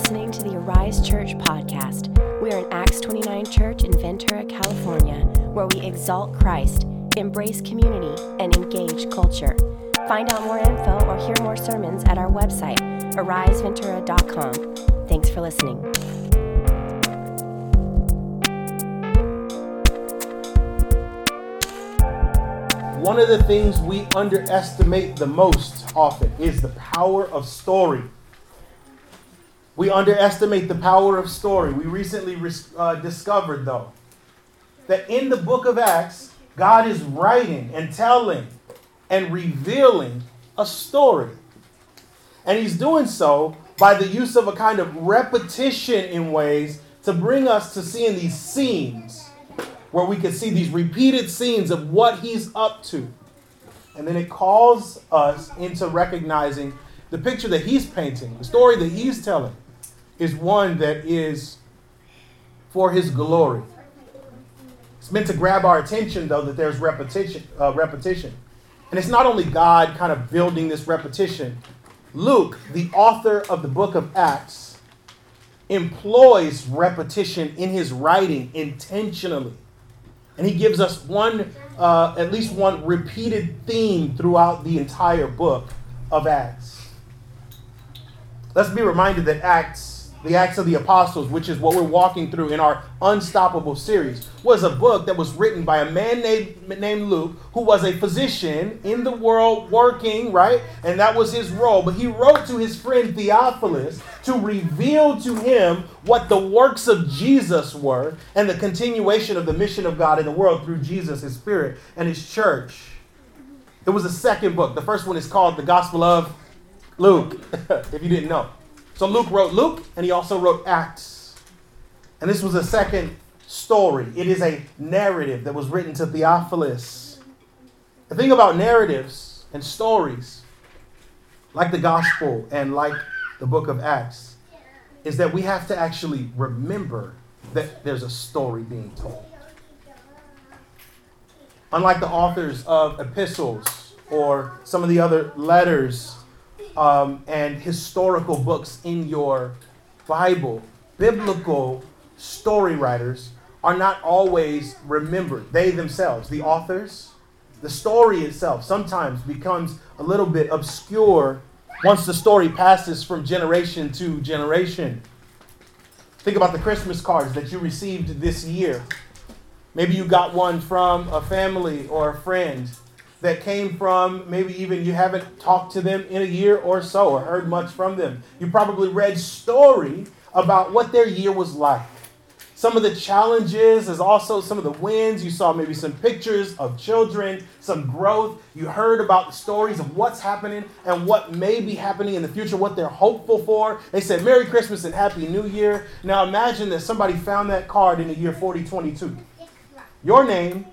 listening to the Arise Church podcast. We are an Acts 29 church in Ventura, California, where we exalt Christ, embrace community, and engage culture. Find out more info or hear more sermons at our website, ariseventura.com. Thanks for listening. One of the things we underestimate the most often is the power of story. We underestimate the power of story. We recently discovered, though, that in the book of Acts, God is writing and telling and revealing a story. And he's doing so by the use of a kind of repetition in ways to bring us to seeing these scenes, where we can see these repeated scenes of what he's up to. And then it calls us into recognizing the picture that he's painting, the story that he's telling, is one that is for his glory. It's meant to grab our attention, though, that there's repetition. And it's not only God kind of building this repetition. Luke, the author of the book of Acts, employs repetition in his writing intentionally. And he gives us at least one repeated theme throughout the entire book of Acts. Let's be reminded that Acts, the Acts of the Apostles, which is what we're walking through in our Unstoppable series, was a book that was written by a man named Luke, who was a physician in the world working, right? And that was his role. But he wrote to his friend Theophilus to reveal to him what the works of Jesus were and the continuation of the mission of God in the world through Jesus, his Spirit, and his church. It was a second book. The first one is called the Gospel of Luke, if you didn't know. So Luke wrote Luke, and he also wrote Acts. And this was a second story. It is a narrative that was written to Theophilus. The thing about narratives and stories, like the Gospel and like the book of Acts, is that we have to actually remember that there's a story being told. Unlike the authors of epistles or some of the other letters and historical books in your Bible, biblical story writers are not always remembered. They themselves, the authors, the story itself sometimes becomes a little bit obscure once the story passes from generation to generation. Think about the Christmas cards that you received this year. Maybe you got one from a family or a friend that came from, maybe even you haven't talked to them in a year or so or heard much from them. You probably read story about what their year was like. Some of the challenges is also some of the wins. You saw maybe some pictures of children, some growth. You heard about the stories of what's happening and what may be happening in the future, what they're hopeful for. They said, Merry Christmas and Happy New Year. Now imagine that somebody found that card in the year 4022. Your name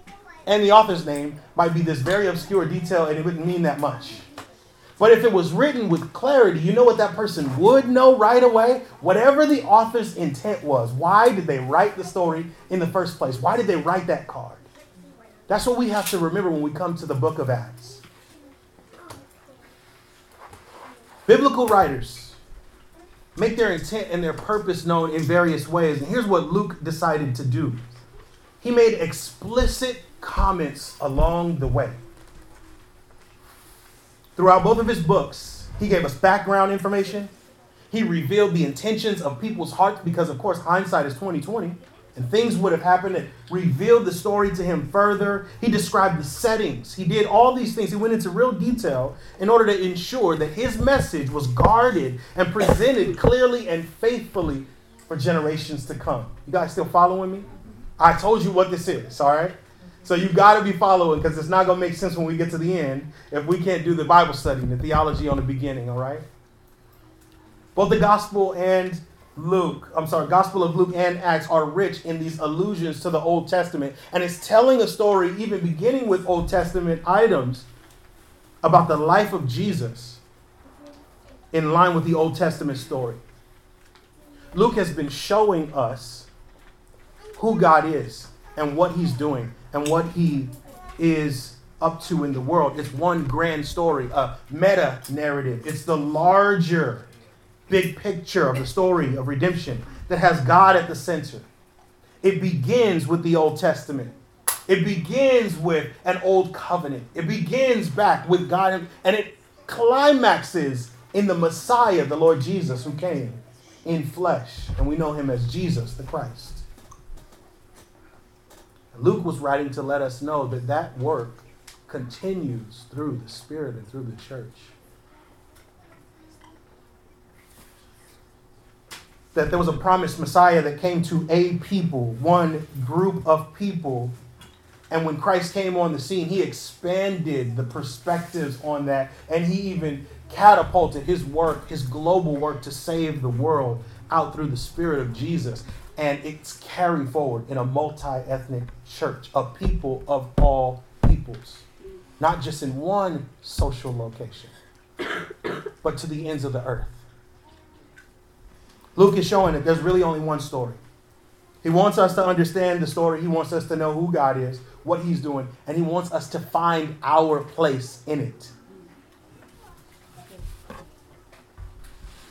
and the author's name might be this very obscure detail, and it wouldn't mean that much. But if it was written with clarity, you know what that person would know right away? Whatever the author's intent was. Why did they write the story in the first place? Why did they write that card? That's what we have to remember when we come to the book of Acts. Biblical writers make their intent and their purpose known in various ways. And here's what Luke decided to do. He made explicit comments along the way. Throughout both of his books, he gave us background information. He revealed the intentions of people's hearts because, of course, hindsight is 20/20, and things would have happened that revealed the story to him further. He described the settings. He did all these things. He went into real detail in order to ensure that his message was guarded and presented clearly and faithfully for generations to come. You guys still following me? I told you what this is, all right? So you got to be following, because it's not going to make sense when we get to the end if we can't do the Bible study and the theology on the beginning, all right? Both the Gospel of Luke and Acts are rich in these allusions to the Old Testament, and it's telling a story even beginning with Old Testament items about the life of Jesus in line with the Old Testament story. Luke has been showing us who God is and what he's doing and what he is up to in the world. It's one grand story, a meta narrative. It's the larger big picture of the story of redemption that has God at the center. It begins with the Old Testament. It begins with an old covenant. It begins back with God, and it climaxes in the Messiah, the Lord Jesus, who came in flesh. And we know him as Jesus, the Christ. Luke was writing to let us know that that work continues through the Spirit and through the church. That there was a promised Messiah that came to a people, one group of people. And when Christ came on the scene, he expanded the perspectives on that. And he even catapulted his work, his global work to save the world out through the Spirit of Jesus. And it's carried forward in a multi-ethnic church, a people of all peoples, not just in one social location, but to the ends of the earth. Luke is showing that there's really only one story. He wants us to understand the story. He wants us to know who God is, what he's doing, and he wants us to find our place in it.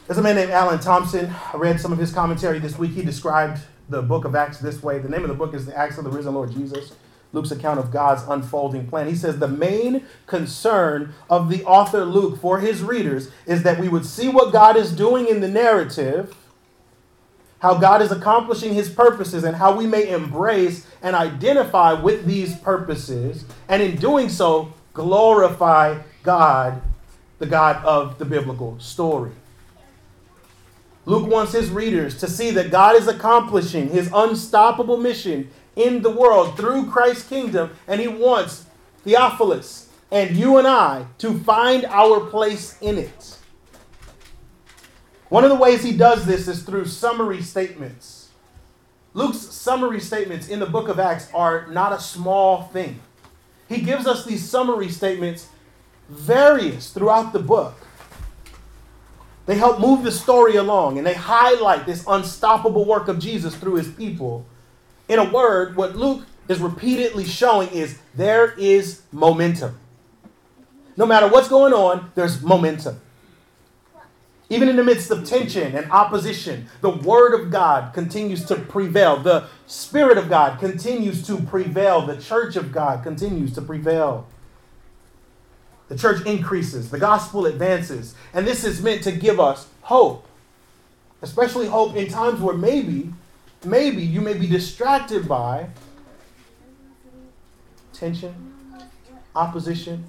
There's a man named Alan Thompson. I read some of his commentary this week. He described the book of Acts this way. The name of the book is The Acts of the Risen Lord Jesus, Luke's account of God's unfolding plan. He says, the main concern of the author Luke for his readers is that we would see what God is doing in the narrative, how God is accomplishing his purposes, and how we may embrace and identify with these purposes, and in doing so, glorify God, the God of the biblical story. Luke wants his readers to see that God is accomplishing his unstoppable mission in the world through Christ's kingdom, and he wants Theophilus and you and I to find our place in it. One of the ways he does this is through summary statements. Luke's summary statements in the book of Acts are not a small thing. He gives us these summary statements various throughout the book. They help move the story along, and they highlight this unstoppable work of Jesus through his people. In a word, what Luke is repeatedly showing is there is momentum. No matter what's going on, there's momentum. Even in the midst of tension and opposition, the word of God continues to prevail. The Spirit of God continues to prevail. The church of God continues to prevail. The church increases, the gospel advances, and this is meant to give us hope, especially hope in times where maybe you may be distracted by tension, opposition,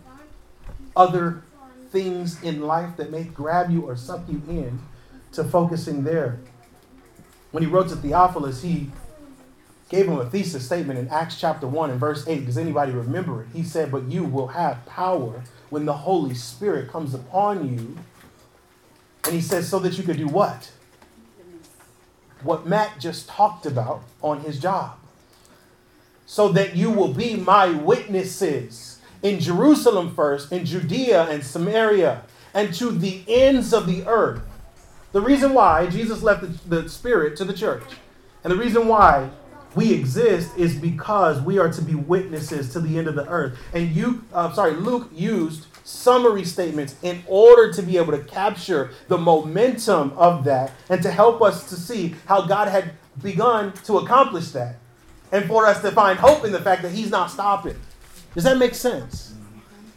other things in life that may grab you or suck you in to focusing there. When he wrote to Theophilus, he gave him a thesis statement in Acts chapter 1 and verse 8. Does anybody remember it? He said, but you will have power when the Holy Spirit comes upon you. And he says, so that you could do what? What Matt just talked about on his job. So that you will be my witnesses in Jerusalem first, in Judea and Samaria, and to the ends of the earth. The reason why Jesus left the Spirit to the church, and the reason why we exist, is because we are to be witnesses to the end of the earth. And Luke used summary statements in order to be able to capture the momentum of that and to help us to see how God had begun to accomplish that, and for us to find hope in the fact that he's not stopping. Does that make sense?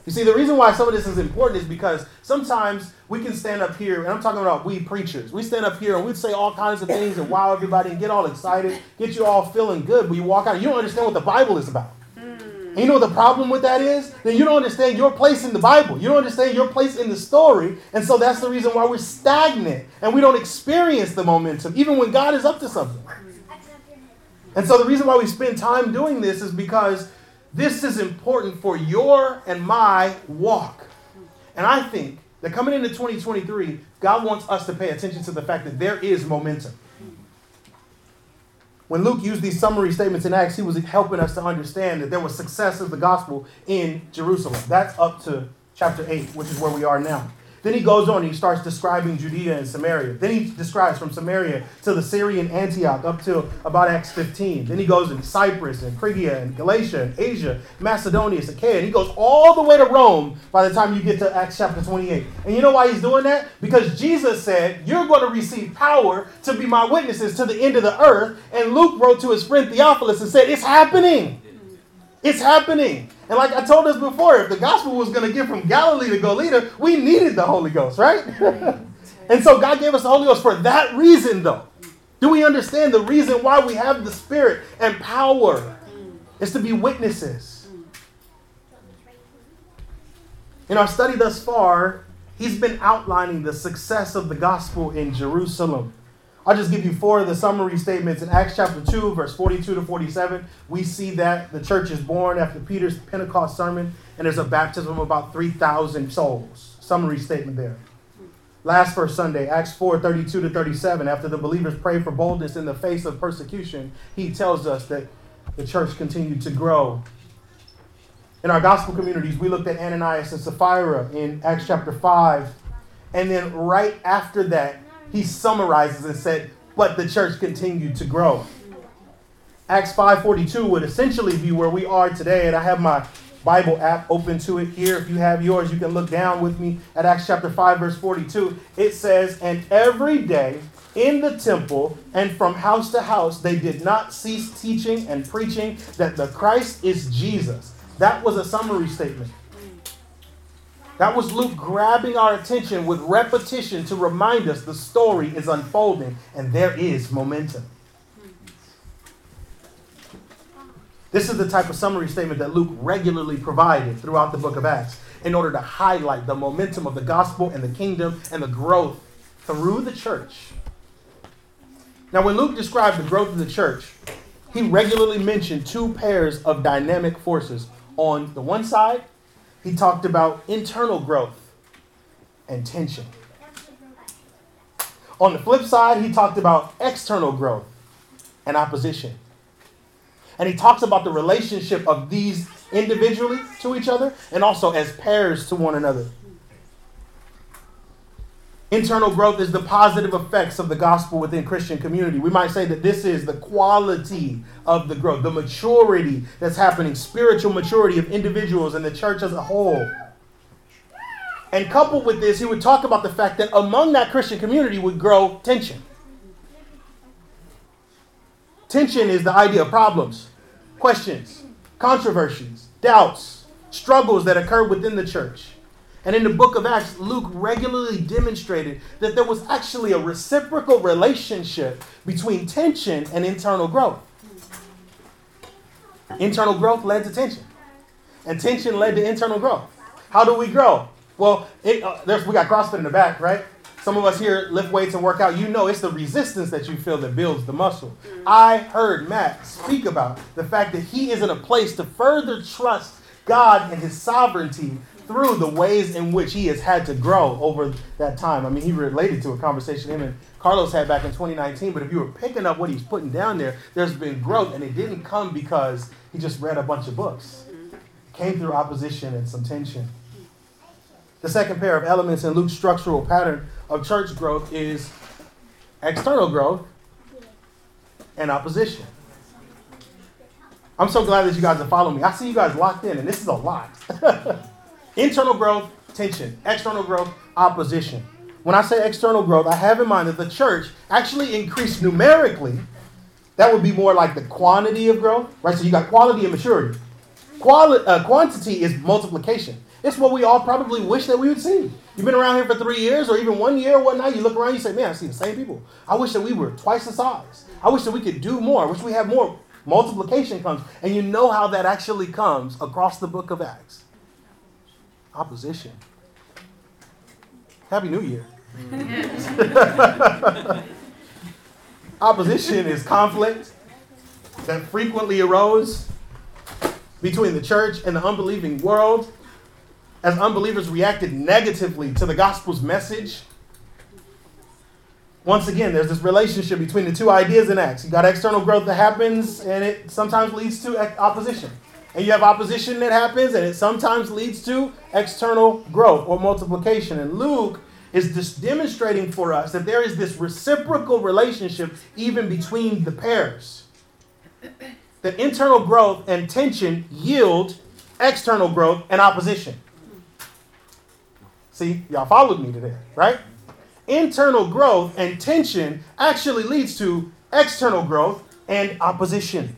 You see, the reason why some of this is important is because sometimes we can stand up here, and I'm talking about we preachers. We stand up here and we say all kinds of things and wow everybody and get all excited, get you all feeling good, but you walk out and you don't understand what the Bible is about. And you know what the problem with that is? Then you don't understand your place in the Bible. You don't understand your place in the story, and so that's the reason why we're stagnant and we don't experience the momentum, even when God is up to something. And so the reason why we spend time doing this is because this is important for your and my walk. And I think that coming into 2023, God wants us to pay attention to the fact that there is momentum. When Luke used these summary statements in Acts, he was helping us to understand that there was success of the gospel in Jerusalem. That's up to chapter 8, which is where we are now. Then he goes on and he starts describing Judea and Samaria. Then he describes from Samaria to the Syrian Antioch up to about Acts 15. Then he goes in Cyprus and Phrygia and Galatia and Asia, Macedonia, Achaia. And he goes all the way to Rome by the time you get to Acts chapter 28. And you know why he's doing that? Because Jesus said, you're going to receive power to be my witnesses to the end of the earth. And Luke wrote to his friend Theophilus and said, it's happening. It's happening. And like I told us before, if the gospel was going to get from Galilee to Goleta, we needed the Holy Ghost, right? And so God gave us the Holy Ghost for that reason, though. Do we understand the reason why we have the Spirit and power? It's to be witnesses. In our study thus far, he's been outlining the success of the gospel in Jerusalem. I'll just give you four of the summary statements. In Acts chapter 2, verse 42 to 47, we see that the church is born after Peter's Pentecost sermon, and there's a baptism of about 3,000 souls. Summary statement there. Last first Sunday, Acts 4, 32 to 37, after the believers pray for boldness in the face of persecution, he tells us that the church continued to grow. In our gospel communities, we looked at Ananias and Sapphira in Acts chapter 5, and then right after that, he summarizes and said, but the church continued to grow. Acts 5:42 would essentially be where we are today. And I have my Bible app open to it here. If you have yours, you can look down with me at Acts chapter 5, verse 42. It says, and every day in the temple and from house to house, they did not cease teaching and preaching that the Christ is Jesus. That was a summary statement. That was Luke grabbing our attention with repetition to remind us the story is unfolding and there is momentum. This is the type of summary statement that Luke regularly provided throughout the book of Acts in order to highlight the momentum of the gospel and the kingdom and the growth through the church. Now, when Luke described the growth of the church, he regularly mentioned two pairs of dynamic forces. On the one side, he talked about internal growth and tension. On the flip side, he talked about external growth and opposition. And he talks about the relationship of these individually to each other and also as pairs to one another. Internal growth is the positive effects of the gospel within Christian community. We might say that this is the quality of the growth, the maturity that's happening, spiritual maturity of individuals and the church as a whole. And coupled with this, he would talk about the fact that among that Christian community would grow tension. Tension is the idea of problems, questions, controversies, doubts, struggles that occur within the church. And in the book of Acts, Luke regularly demonstrated that there was actually a reciprocal relationship between tension and internal growth. Internal growth led to tension, and tension led to internal growth. How do we grow? Well, we got CrossFit in the back, right? Some of us here lift weights and work out. You know it's the resistance that you feel that builds the muscle. I heard Matt speak about the fact that he is in a place to further trust God and his sovereignty through the ways in which he has had to grow over that time. I mean, he related to a conversation him and Carlos had back in 2019, but if you were picking up what he's putting down there, there's been growth, and it didn't come because he just read a bunch of books. It came through opposition and some tension. The second pair of elements in Luke's structural pattern of church growth is external growth and opposition. I'm so glad that you guys are following me. I see you guys locked in, and this is a lot. Internal growth, tension. External growth, opposition. When I say external growth, I have in mind that the church actually increased numerically. That would be more like the quantity of growth, right? So you got quality and maturity. Quantity is multiplication. It's what we all probably wish that we would see. You've been around here for 3 years or even 1 year or whatnot. You look around, you say, man, I see the same people. I wish that we were twice the size. I wish that we could do more. I wish we had more. Multiplication comes. And you know how that actually comes across the book of Acts. Opposition. Happy New Year. Opposition is conflict that frequently arose between the church and the unbelieving world as unbelievers reacted negatively to the gospel's message. Once again, there's this relationship between the two ideas in Acts. You got external growth that happens, and it sometimes leads to opposition. and you have opposition that happens, and it sometimes leads to external growth or multiplication. And Luke is just demonstrating for us that there is this reciprocal relationship even between the pairs. That internal growth and tension yield external growth and opposition. See, y'all followed me today, right? Internal growth and tension actually leads to external growth and opposition.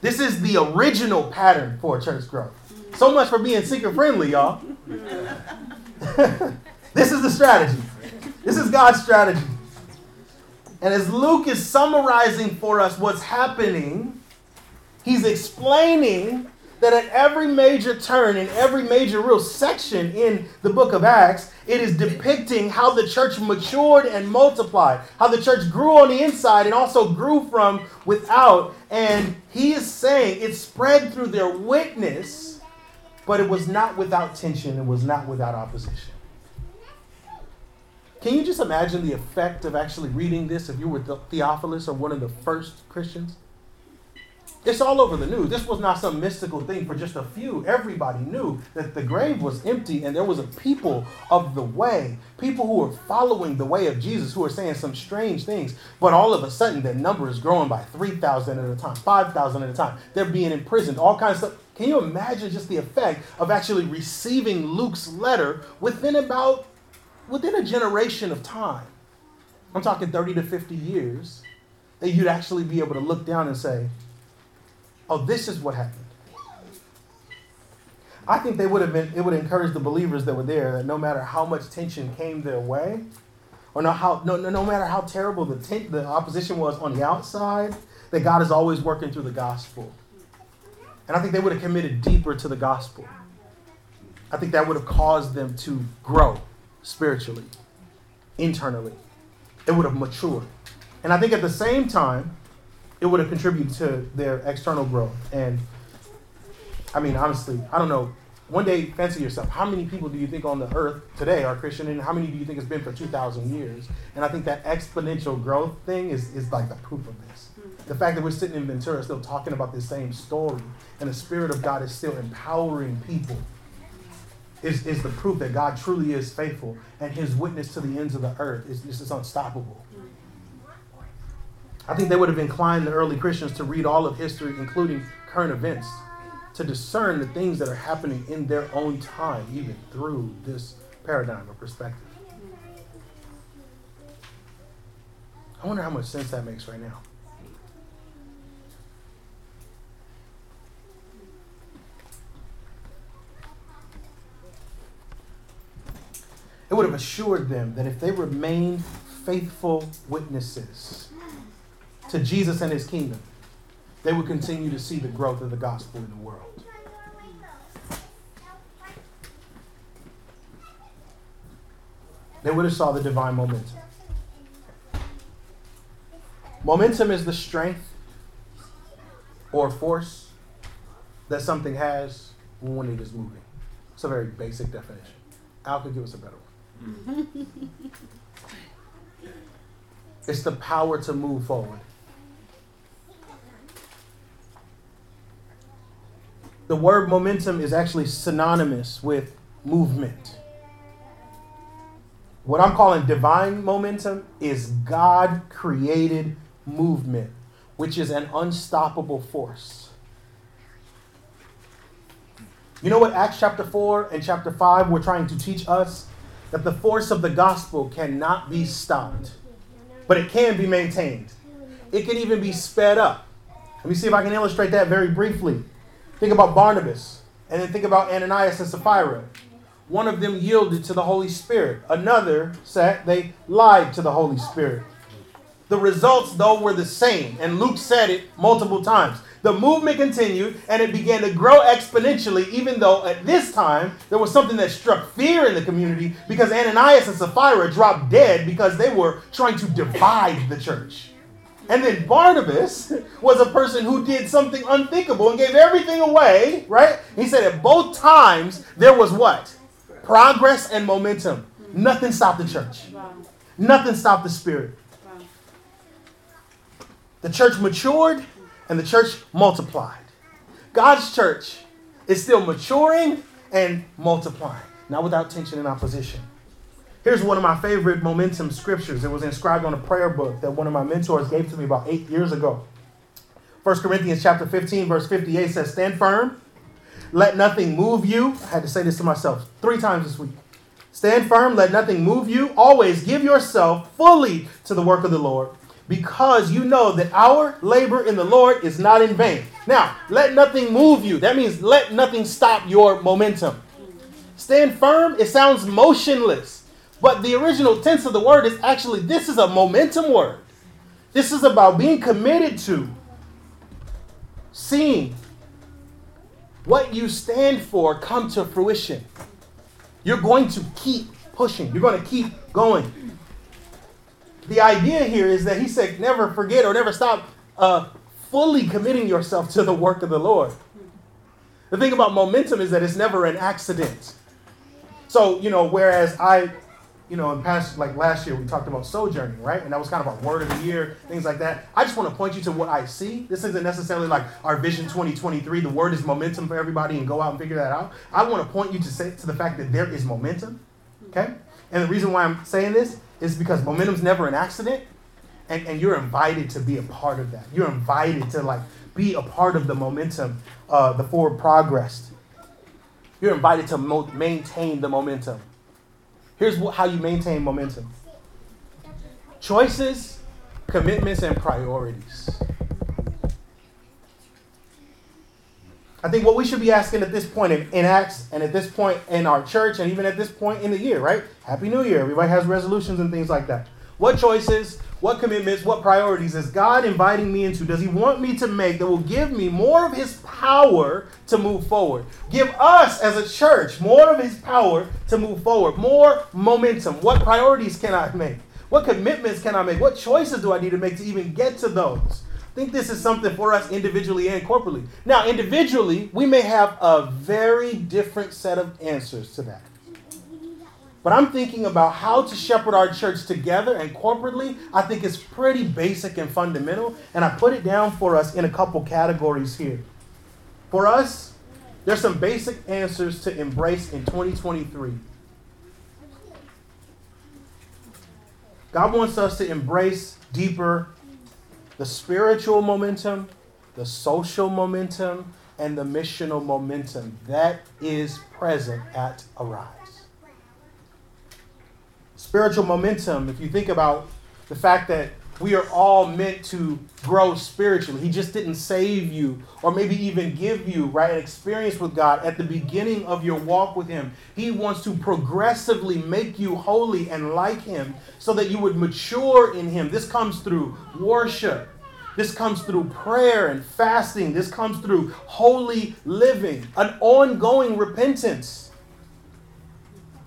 This is the original pattern for church growth. So much for being seeker-friendly, y'all. This is the strategy. This is God's strategy. And as Luke is summarizing for us what's happening, he's explaining that at every major turn, in every major real section in the book of Acts, it is depicting how the church matured and multiplied, how the church grew on the inside and also grew from without. And he is saying it spread through their witness, but it was not without tension. It was not without opposition. Can you just imagine the effect of actually reading this if you were Theophilus or one of the first Christians? It's all over the news. This was not some mystical thing for just a few. Everybody knew that the grave was empty and there was a people of the way, people who were following the way of Jesus, who were saying some strange things. But all of a sudden, their number is growing by 3,000 at a time, 5,000 at a time. They're being imprisoned, all kinds of stuff. Can you imagine just the effect of actually receiving Luke's letter within a generation of time? I'm talking 30 to 50 years, that you'd actually be able to look down and say, oh, this is what happened. I think it would encourage the believers that were there that no matter how much tension came their way, or no matter how terrible the opposition was on the outside, that God is always working through the gospel. And I think they would have committed deeper to the gospel. I think that would have caused them to grow spiritually, internally. It would have matured. And I think at the same time, it would have contributed to their external growth. And I mean, honestly, I don't know. One day, fancy yourself. How many people do you think on the earth today are Christian? And how many do you think it's been for 2,000 years? And I think that exponential growth thing is like the proof of this. The fact that we're sitting in Ventura still talking about this same story, and the Spirit of God is still empowering people, is the proof that God truly is faithful, and his witness to the ends of the earth is unstoppable. I think they would have inclined the early Christians to read all of history, including current events, to discern the things that are happening in their own time, even through this paradigm or perspective. I wonder how much sense that makes right now. It would have assured them that if they remained faithful witnesses to Jesus and his kingdom, they would continue to see the growth of the gospel in the world. They would have saw the divine momentum. Momentum is the strength or force that something has when it is moving. It's a very basic definition. Al could give us a better one. It's the power to move forward. The word momentum is actually synonymous with movement. What I'm calling divine momentum is God-created movement, which is an unstoppable force. You know what Acts chapter 4 and chapter 5 were trying to teach us? That the force of the gospel cannot be stopped, but it can be maintained. It can even be sped up. Let me see if I can illustrate that very briefly. Think about Barnabas, and then think about Ananias and Sapphira. One of them yielded to the Holy Spirit. Another said they lied to the Holy Spirit. The results, though, were the same, and Luke said it multiple times. The movement continued, and it began to grow exponentially, even though at this time there was something that struck fear in the community, because Ananias and Sapphira dropped dead because they were trying to divide the church. And then Barnabas was a person who did something unthinkable and gave everything away, right? He said at both times there was what? Progress and momentum. Nothing stopped the church. Nothing stopped the Spirit. The church matured and the church multiplied. God's church is still maturing and multiplying, not without tension and opposition. Here's one of my favorite momentum scriptures. It was inscribed on a prayer book that one of my mentors gave to me about 8 years ago. 1 Corinthians chapter 15, verse 58 says, "Stand firm. Let nothing move you." I had to say this to myself 3 times this week. "Stand firm. Let nothing move you. Always give yourself fully to the work of the Lord, because you know that our labor in the Lord is not in vain." Now, let nothing move you. That means let nothing stop your momentum. Stand firm. It sounds motionless, but the original tense of the word is actually, this is a momentum word. This is about being committed to seeing what you stand for come to fruition. You're going to keep pushing. You're going to keep going. The idea here is that he said, never forget or never stop fully committing yourself to the work of the Lord. The thing about momentum is that it's never an accident. So, whereas in past, like last year, we talked about sojourning, right? And that was kind of our word of the year, things like that. I just want to point you to what I see. This isn't necessarily like our Vision 2023. The word is momentum for everybody, and go out and figure that out. I want to point you to the fact that there is momentum, okay? And the reason why I'm saying this is because momentum's never an accident, and you're invited to be a part of that. You're invited to be a part of the momentum, the forward progress. You're invited to maintain the momentum. Here's how you maintain momentum. Choices, commitments, and priorities. I think what we should be asking at this point in Acts, and at this point in our church, and even at this point in the year, right? Happy New Year. Everybody has resolutions and things like that. What choices, what commitments, what priorities is God inviting me into? Does he want me to make that will give me more of his power to move forward? Give us as a church more of his power to move forward, more momentum. What priorities can I make? What commitments can I make? What choices do I need to make to even get to those? I think this is something for us individually and corporately. Now, individually, we may have a very different set of answers to that. But I'm thinking about how to shepherd our church together and corporately. I think it's pretty basic and fundamental. And I put it down for us in a couple categories here. For us, there's some basic answers to embrace in 2023. God wants us to embrace deeper the spiritual momentum, the social momentum, and the missional momentum that is present at Arise. Spiritual momentum, if you think about the fact that we are all meant to grow spiritually. He just didn't save you or maybe even give you, right, an experience with God at the beginning of your walk with him. He wants to progressively make you holy and like him so that you would mature in him. This comes through worship. This comes through prayer and fasting. This comes through holy living, an ongoing repentance.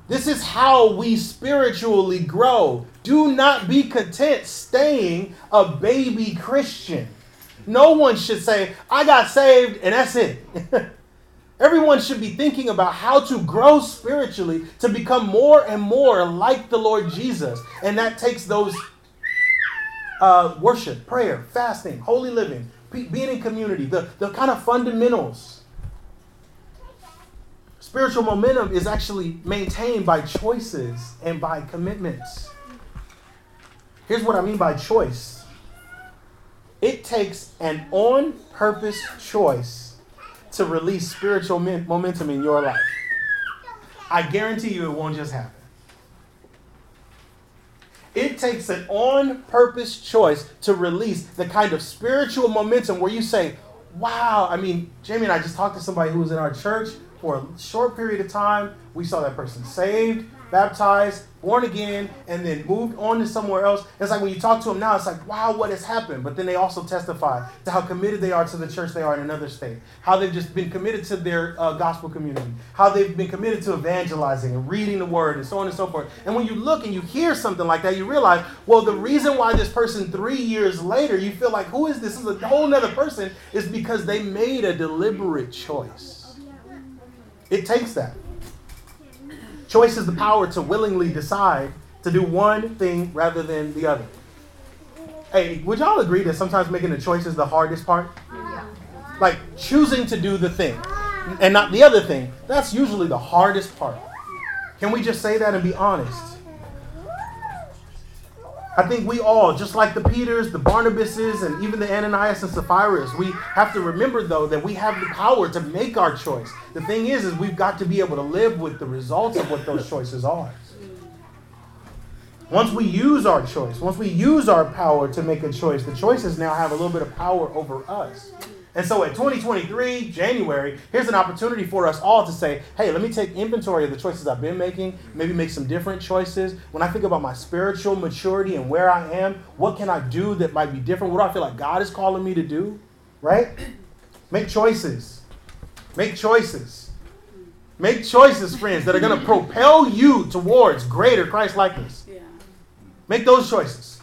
This is how we spiritually grow. Do not be content staying a baby Christian. No one should say, I got saved and that's it. Everyone should be thinking about how to grow spiritually to become more and more like the Lord Jesus. And that takes those worship, prayer, fasting, holy living, being in community, the kind of fundamentals. Spiritual momentum is actually maintained by choices and by commitments. Here's what I mean by choice. It takes an on-purpose choice to release spiritual momentum in your life. I guarantee you it won't just happen. It takes an on-purpose choice to release the kind of spiritual momentum where you say, wow, Jamie and I just talked to somebody who was in our church for a short period of time. We saw that person saved, baptized, born again, and then moved on to somewhere else. It's like when you talk to them now, it's like, wow, what has happened? But then they also testify to how committed they are to the church they are in another state, how they've just been committed to their gospel community, how they've been committed to evangelizing and reading the word and so on and so forth. And when you look and you hear something like that, you realize, well, the reason why this person 3 years later, you feel like, who is this? This is a whole nother person, is because they made a deliberate choice. It takes that. Choice is the power to willingly decide to do one thing rather than the other. Hey, would y'all agree that sometimes making a choice is the hardest part? Yeah. Like choosing to do the thing and not the other thing. That's usually the hardest part. Can we just say that and be honest? I think we all, just like the Peters, the Barnabases, and even the Ananias and Sapphira's, we have to remember, though, that we have the power to make our choice. The thing is we've got to be able to live with the results of what those choices are. Once we use our choice, once we use our power to make a choice, the choices now have a little bit of power over us. And so at 2023, January, here's an opportunity for us all to say, hey, let me take inventory of the choices I've been making, maybe make some different choices. When I think about my spiritual maturity and where I am, what can I do that might be different? What do I feel like God is calling me to do? Right? Make choices. Make choices. Make choices, friends, that are going to propel you towards greater Christ-likeness. Make those choices.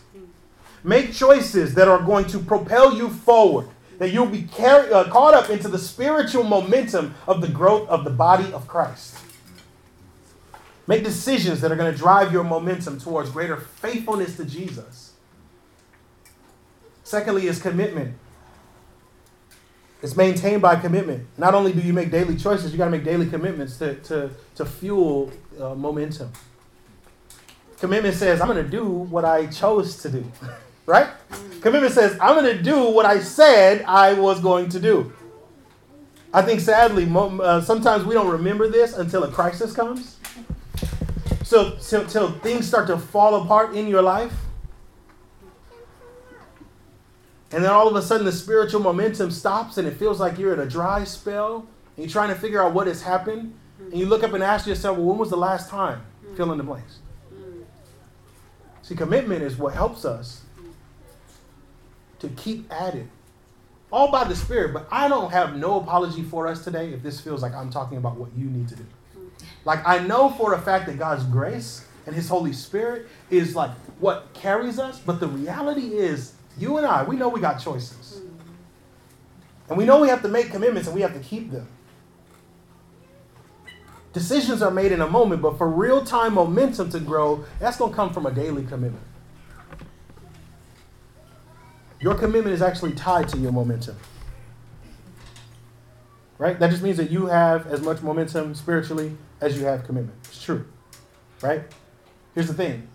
Make choices that are going to propel you forward. That you'll be caught up into the spiritual momentum of the growth of the body of Christ. Make decisions that are going to drive your momentum towards greater faithfulness to Jesus. Secondly is commitment. It's maintained by commitment. Not only do you make daily choices, you got to make daily commitments to fuel momentum. Commitment says, I'm going to do what I chose to do. Right? Commitment says, I'm going to do what I said I was going to do. I think sadly, sometimes we don't remember this until a crisis comes. So till things start to fall apart in your life. And then all of a sudden the spiritual momentum stops and it feels like you're in a dry spell. And you're trying to figure out what has happened. And you look up and ask yourself, well, when was the last time? Fill in the blanks. See, commitment is what helps us to keep at it, all by the Spirit. But I don't have no apology for us today if this feels like I'm talking about what you need to do. Like, I know for a fact that God's grace and His Holy Spirit is like what carries us, but the reality is you and I, we know we got choices. And we know we have to make commitments and we have to keep them. Decisions are made in a moment, but for real-time momentum to grow, that's going to come from a daily commitment. Your commitment is actually tied to your momentum, right? That just means that you have as much momentum spiritually as you have commitment. It's true, right? Here's the thing.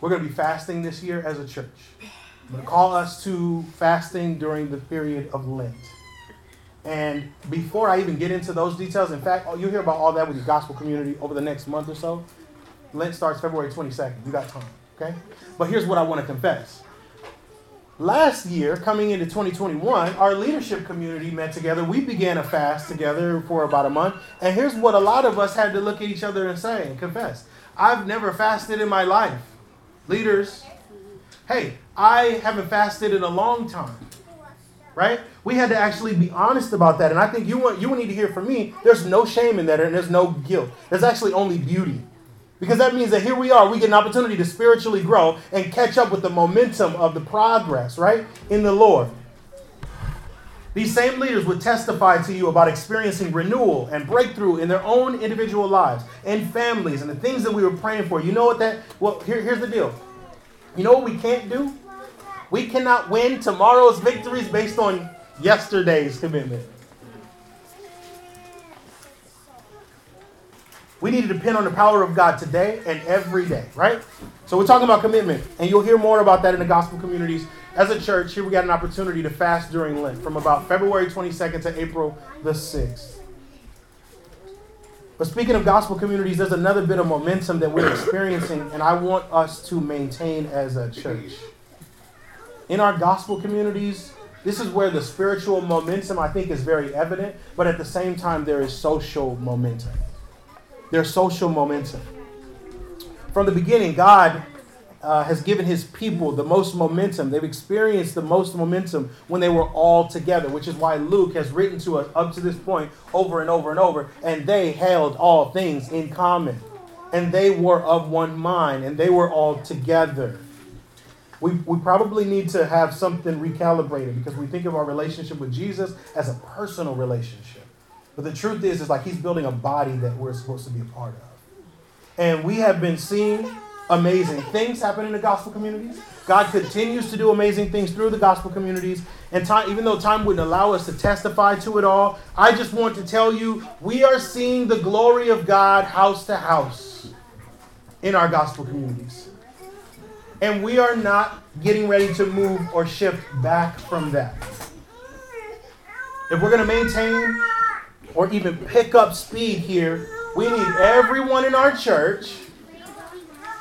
We're going to be fasting this year as a church. I'm going to call us to fasting during the period of Lent. And before I even get into those details, in fact, you'll hear about all that with your gospel community over the next month or so. Lent starts February 22nd. You got time, okay? But here's what I want to confess. Last year, coming into 2021, our leadership community met together. We began a fast together for about a month. And here's what a lot of us had to look at each other and say and confess. I've never fasted in my life. Leaders, hey, I haven't fasted in a long time, right? We had to actually be honest about that. And I think you need to hear from me, there's no shame in that and there's no guilt. There's actually only beauty. Because that means that here we are, we get an opportunity to spiritually grow and catch up with the momentum of the progress, right, in the Lord. These same leaders would testify to you about experiencing renewal and breakthrough in their own individual lives and families and the things that we were praying for. You know what that, well, here's the deal. You know what we can't do? We cannot win tomorrow's victories based on yesterday's commitment. We need to depend on the power of God today and every day, right? So we're talking about commitment, and you'll hear more about that in the gospel communities. As a church, here we got an opportunity to fast during Lent from about February 22nd to April the 6th. But speaking of gospel communities, there's another bit of momentum that we're experiencing, and I want us to maintain as a church. In our gospel communities, this is where the spiritual momentum, I think, is very evident, but at the same time, there is social momentum. Their social momentum. From the beginning, God has given His people the most momentum. They've experienced the most momentum when they were all together, which is why Luke has written to us up to this point over and over and over. And they held all things in common. And they were of one mind. And they were all together. We probably need to have something recalibrated because we think of our relationship with Jesus as a personal relationship. But the truth is like He's building a body that we're supposed to be a part of. And we have been seeing amazing things happen in the gospel communities. God continues to do amazing things through the gospel communities. And time, even though time wouldn't allow us to testify to it all, I just want to tell you, we are seeing the glory of God house to house in our gospel communities. And we are not getting ready to move or shift back from that. If we're going to maintain or even pick up speed here, we need everyone in our church.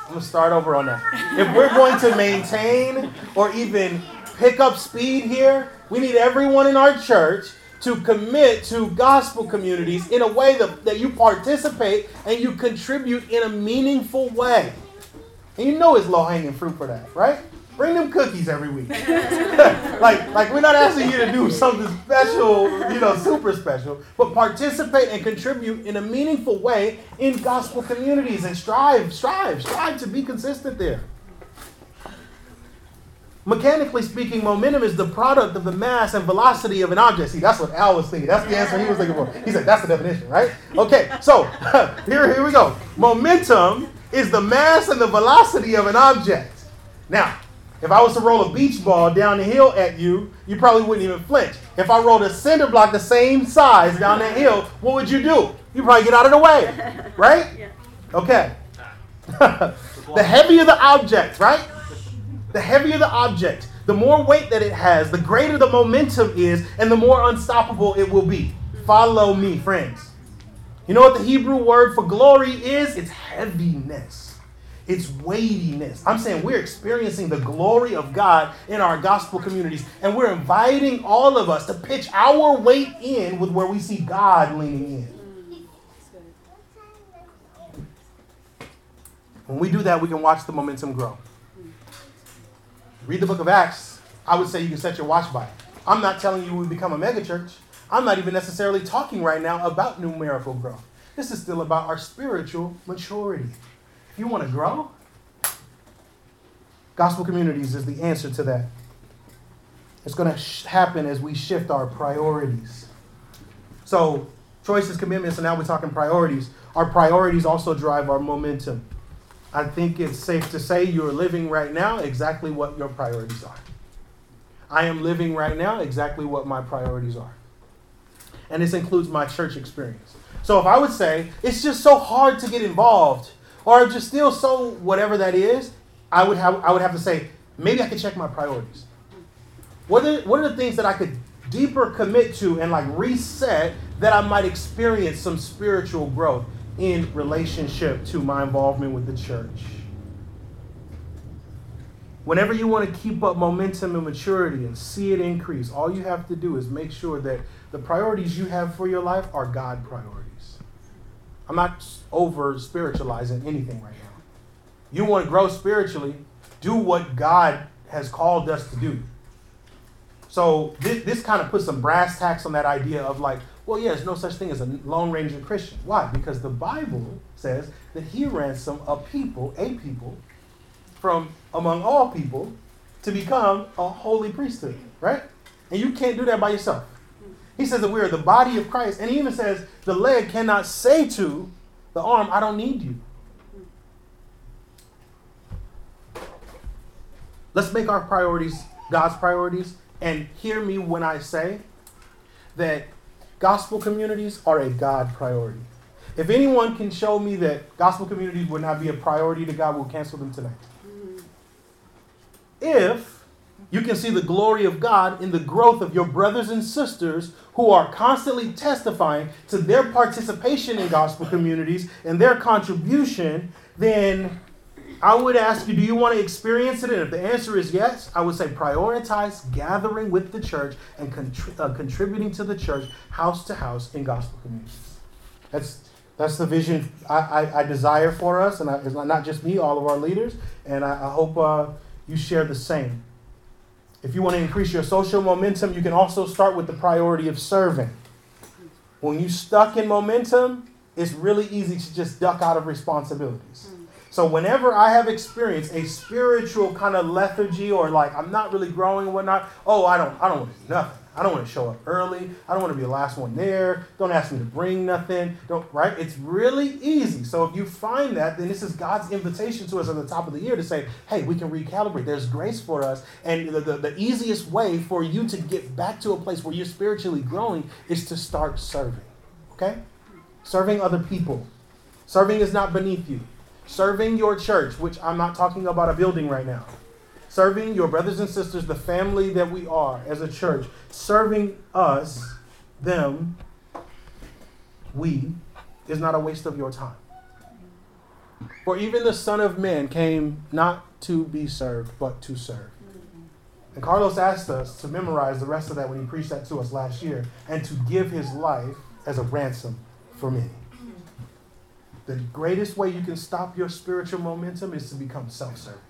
I'm going to start over on that. If we're going to maintain or even pick up speed here, we need everyone in our church to commit to gospel communities in a way that you participate and you contribute in a meaningful way. And you know it's low-hanging fruit for that, right? Bring them cookies every week. like we're not asking you to do something special, super special, but participate and contribute in a meaningful way in gospel communities and strive to be consistent there. Mechanically speaking, momentum is the product of the mass and velocity of an object. See, that's what Al was thinking. That's the answer he was looking for. He said, that's the definition, right? Okay, so here we go. Momentum is the mass and the velocity of an object. Now, if I was to roll a beach ball down the hill at you, you probably wouldn't even flinch. If I rolled a cinder block the same size down that hill, what would you do? You'd probably get out of the way, right? Yeah. Okay. The heavier the object, right? The heavier the object, the more weight that it has, the greater the momentum is, and the more unstoppable it will be. Follow me, friends. You know what the Hebrew word for glory is? It's heaviness. It's weightiness. I'm saying we're experiencing the glory of God in our gospel communities, and we're inviting all of us to pitch our weight in with where we see God leaning in. When we do that, we can watch the momentum grow. Read the book of Acts. I would say you can set your watch by it. I'm not telling you we become a megachurch. I'm not even necessarily talking right now about numerical growth. This is still about our spiritual maturity. If you want to grow, gospel communities is the answer to that. It's going to happen as we shift our priorities. So choices, commitments, and now we're talking priorities. Our priorities also drive our momentum. I think it's safe to say you're living right now exactly what your priorities are. I am living right now exactly what my priorities are. And this includes my church experience. So if I would say, it's just so hard to get involved, or just still so whatever that is, I would have to say, maybe I could check my priorities. What are the things that I could deeper commit to and like reset that I might experience some spiritual growth in relationship to my involvement with the church? Whenever you want to keep up momentum and maturity and see it increase, all you have to do is make sure that the priorities you have for your life are God priorities. I'm not over-spiritualizing anything right now. You want to grow spiritually, do what God has called us to do. So this kind of puts some brass tacks on that idea of like, well, yeah, there's no such thing as a Lone Ranger Christian. Why? Because the Bible says that he ransomed a people, from among all people to become a holy priesthood, right? And you can't do that by yourself. He says that we are the body of Christ, and he even says the leg cannot say to the arm, I don't need you. Let's make our priorities God's priorities, and hear me when I say that gospel communities are a God priority. If anyone can show me that gospel communities would not be a priority to God, we'll cancel them tonight. If you can see the glory of God in the growth of your brothers and sisters who are constantly testifying to their participation in gospel communities and their contribution, then I would ask you, do you want to experience it? And if the answer is yes, I would say prioritize gathering with the church and contributing to the church house to house in gospel communities. That's the vision I desire for us, and it's not just me, all of our leaders, and I hope you share the same. If you want to increase your social momentum, you can also start with the priority of serving. When you're stuck in momentum, it's really easy to just duck out of responsibilities. So whenever I have experienced a spiritual kind of lethargy or like I'm not really growing and whatnot, I don't want to do nothing. I don't want to show up early. I don't want to be the last one there. Don't ask me to bring nothing. Right? It's really easy. So if you find that, then this is God's invitation to us at the top of the year to say, hey, we can recalibrate. There's grace for us. And the easiest way for you to get back to a place where you're spiritually growing is to start serving. Okay? Serving other people. Serving is not beneath you. Serving your church, which I'm not talking about a building right now. Serving your brothers and sisters, the family that we are as a church. Serving us, them, we, is not a waste of your time. For even the Son of Man came not to be served, but to serve. And Carlos asked us to memorize the rest of that when he preached that to us last year, and to give his life as a ransom for many. The greatest way you can stop your spiritual momentum is to become self-serving.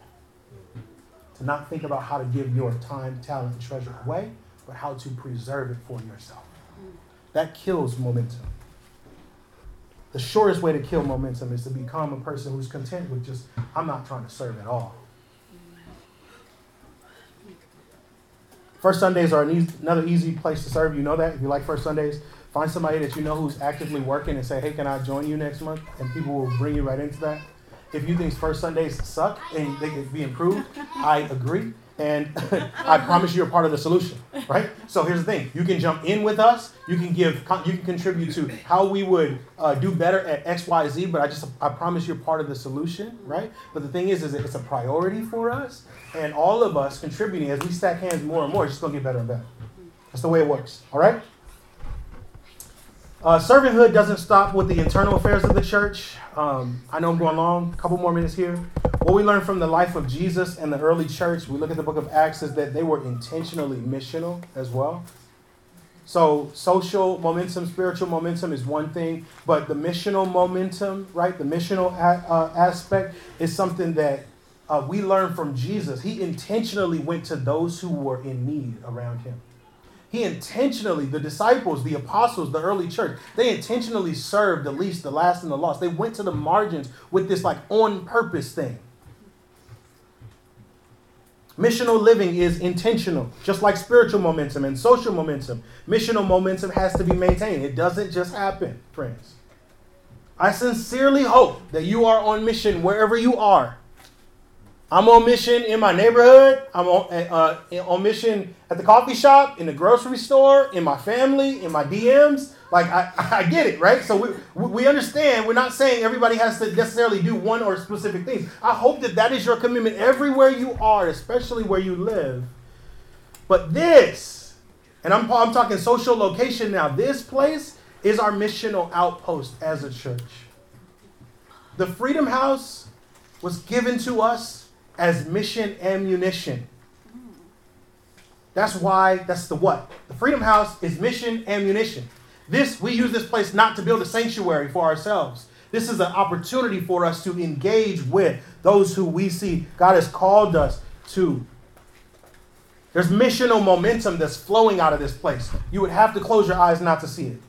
To not think about how to give your time, talent, and treasure away, but how to preserve it for yourself. That kills momentum. The shortest way to kill momentum is to become a person who's content with just, I'm not trying to serve at all. First Sundays are another easy place to serve. You know that. If you like First Sundays, find somebody that you know who's actively working and say, hey, can I join you next month? And people will bring you right into that. If you think First Sundays suck and they could be improved, I agree. And I promise you're part of the solution, right? So here's the thing. You can jump in with us. You can contribute to how we would do better at X, Y, Z, but I promise you're part of the solution, right? But the thing is it's a priority for us. And all of us contributing, as we stack hands more and more, it's just going to get better and better. That's the way it works, all right? Servanthood doesn't stop with the internal affairs of the church. I know I'm going long. A couple more minutes here. What we learn from the life of Jesus and the early church, we look at the book of Acts, is that they were intentionally missional as well. So social momentum, spiritual momentum is one thing, but the missional momentum, right, the missional aspect is something that we learn from Jesus. He intentionally went to those who were in need around him. He intentionally, the disciples, the apostles, the early church, they intentionally served the least, the last, and the lost. They went to the margins with this like on purpose thing. Missional living is intentional, just like spiritual momentum and social momentum. Missional momentum has to be maintained. It doesn't just happen, friends. I sincerely hope that you are on mission wherever you are. I'm on mission in my neighborhood. I'm on mission at the coffee shop, in the grocery store, in my family, in my DMs. Like, I get it, right? So we understand. We're not saying everybody has to necessarily do one or specific thing. I hope that is your commitment everywhere you are, especially where you live. But this, and I'm talking social location now, this place is our missional outpost as a church. The Freedom House was given to us as mission ammunition. That's why, that's the what. The Freedom House is mission ammunition. We use this place not to build a sanctuary for ourselves. This is an opportunity for us to engage with those who we see God has called us to. There's missional momentum that's flowing out of this place. You would have to close your eyes not to see it.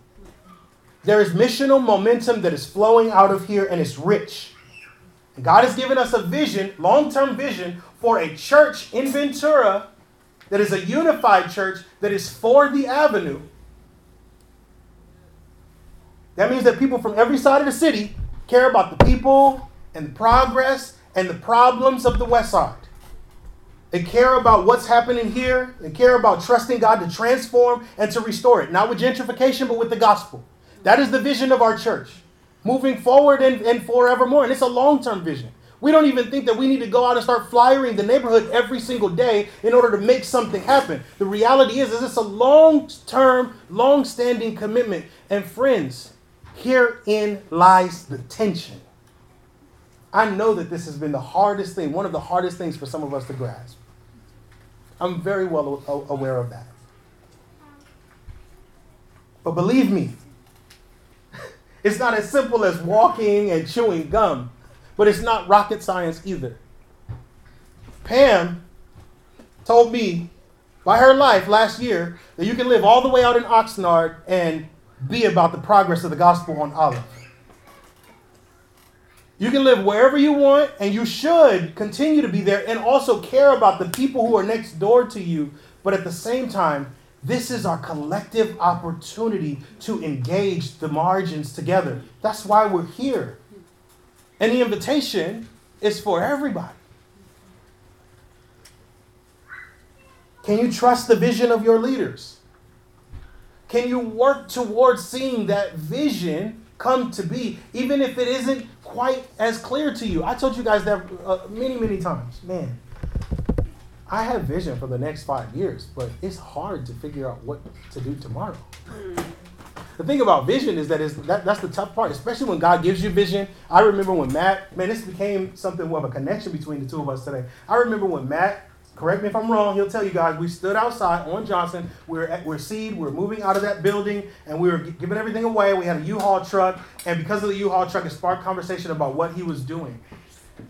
There is missional momentum that is flowing out of here, and it's rich. God has given us a vision, long-term vision, for a church in Ventura that is a unified church that is for the avenue. That means that people from every side of the city care about the people and the progress and the problems of the West Side. They care about what's happening here. They care about trusting God to transform and to restore it. Not with gentrification, but with the gospel. That is the vision of our church. Moving forward and forevermore. And it's a long-term vision. We don't even think that we need to go out and start flyering the neighborhood every single day in order to make something happen. The reality is it's a long-term, long-standing commitment. And friends, herein lies the tension. I know that this has been the hardest thing, one of the hardest things for some of us to grasp. I'm very well aware of that. But believe me, it's not as simple as walking and chewing gum, but it's not rocket science either. Pam told me by her life last year that you can live all the way out in Oxnard and be about the progress of the gospel on Olive. You can live wherever you want, and you should continue to be there and also care about the people who are next door to you, but at the same time, This is our collective opportunity to engage the margins together. That's why we're here. And the invitation is for everybody. Can you trust the vision of your leaders? Can you work towards seeing that vision come to be, even if it isn't quite as clear to you? I told you guys that many times. Man, I have vision for the next 5 years, but it's hard to figure out what to do tomorrow. The thing about vision is that that's the tough part, especially when God gives you vision. I remember when Matt, man, this became something of a connection between the two of us today. I remember when Matt, correct me if I'm wrong, he'll tell you guys, we stood outside on Johnson. We're moving out of that building, and we were giving everything away. We had a U-Haul truck, and because of the U-Haul truck, it sparked conversation about what he was doing.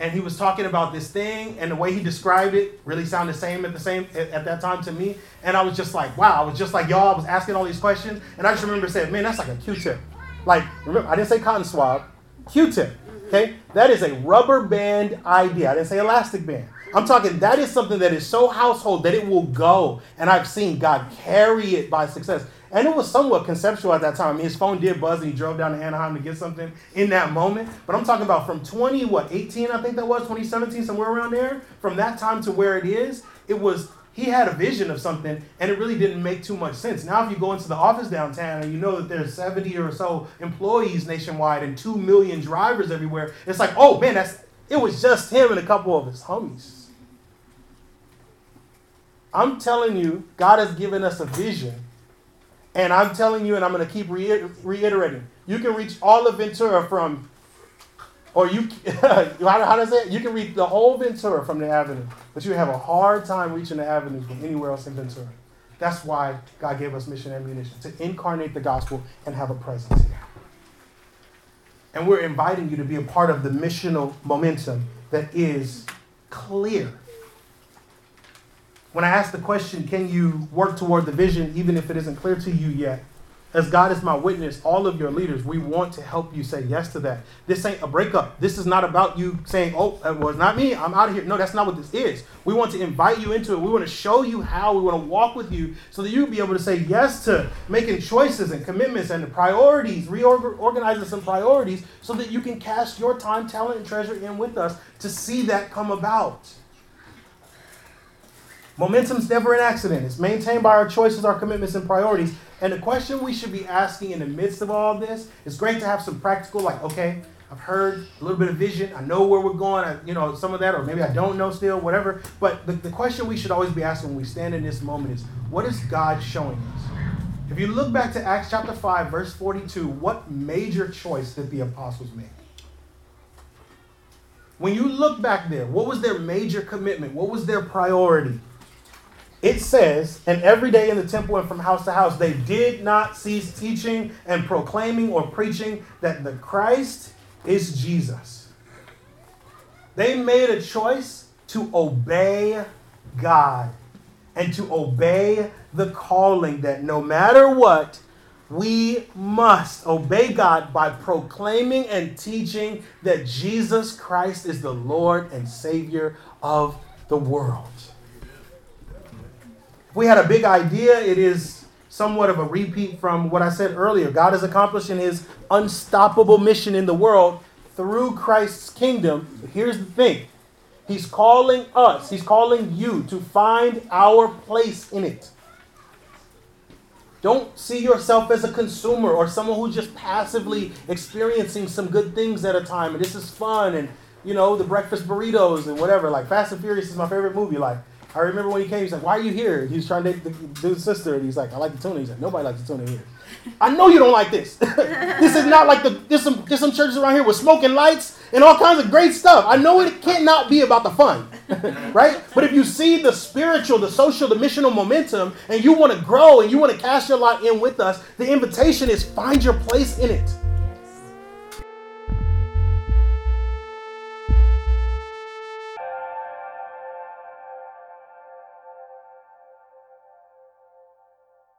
And he was talking about this thing, and the way he described it really sounded the same at that time to me. And I was just like, wow. I was just like, y'all, I was asking all these questions, and I just remember saying, man, that's like a Q-tip. Like, remember, I didn't say cotton swab, Q-tip, okay? That is a rubber band idea. I didn't say elastic band. I'm talking that is something that is so household that it will go. And I've seen God carry it by success. And it was somewhat conceptual at that time. I mean, his phone did buzz and he drove down to Anaheim to get something in that moment. But I'm talking about from 2017, somewhere around there. From that time to where it was, he had a vision of something and it really didn't make too much sense. Now, if you go into the office downtown and you know that there's 70 or so employees nationwide and 2 million drivers everywhere, it's like, oh man, it was just him and a couple of his homies. I'm telling you, God has given us a vision. And I'm telling you, and I'm going to keep reiterating, you can reach all of Ventura from, or you, how does it? You can reach the whole Ventura from the avenue, but you have a hard time reaching the avenue from anywhere else in Ventura. That's why God gave us mission ammunition, to incarnate the gospel and have a presence here. And we're inviting you to be a part of the missional momentum that is clear. When I ask the question, can you work toward the vision even if it isn't clear to you yet? As God is my witness, all of your leaders, we want to help you say yes to that. This ain't a breakup. This is not about you saying, oh, well, it's not me. I'm out of here. No, that's not what this is. We want to invite you into it. We want to show you how. We want to walk with you so that you'll be able to say yes to making choices and commitments and the priorities, reorganizing some priorities so that you can cast your time, talent, and treasure in with us to see that come about. Momentum's never an accident. It's maintained by our choices, our commitments, and priorities. And the question we should be asking in the midst of all this, it's great to have some practical, like, okay, I've heard a little bit of vision. I know where we're going. Some of that, or maybe I don't know still, whatever. But the question we should always be asking when we stand in this moment is, what is God showing us? If you look back to Acts chapter 5, verse 42, what major choice did the apostles make? When you look back there, what was their major commitment? What was their priority? It says, and every day in the temple and from house to house, they did not cease teaching and proclaiming or preaching that the Christ is Jesus. They made a choice to obey God and to obey the calling that no matter what, we must obey God by proclaiming and teaching that Jesus Christ is the Lord and Savior of the world. We had a big idea. It is somewhat of a repeat from what I said earlier. God is accomplishing his unstoppable mission in the world through Christ's kingdom. But here's the thing. He's calling us. He's calling you to find our place in it. Don't see yourself as a consumer or someone who's just passively experiencing some good things at a time. And this is fun. And, the breakfast burritos and whatever. Like, Fast and Furious is my favorite movie. Like, I remember when he came, he's like, why are you here? He was trying to date the dude's sister, and he's like, I like the tuna. He's like, nobody likes the tuna here. I know you don't like this. This is not like there's some churches around here with smoking lights and all kinds of great stuff. I know it can't not be about the fun, right? But if you see the spiritual, the social, the missional momentum, and you want to grow and you want to cast your lot in with us, the invitation is find your place in it.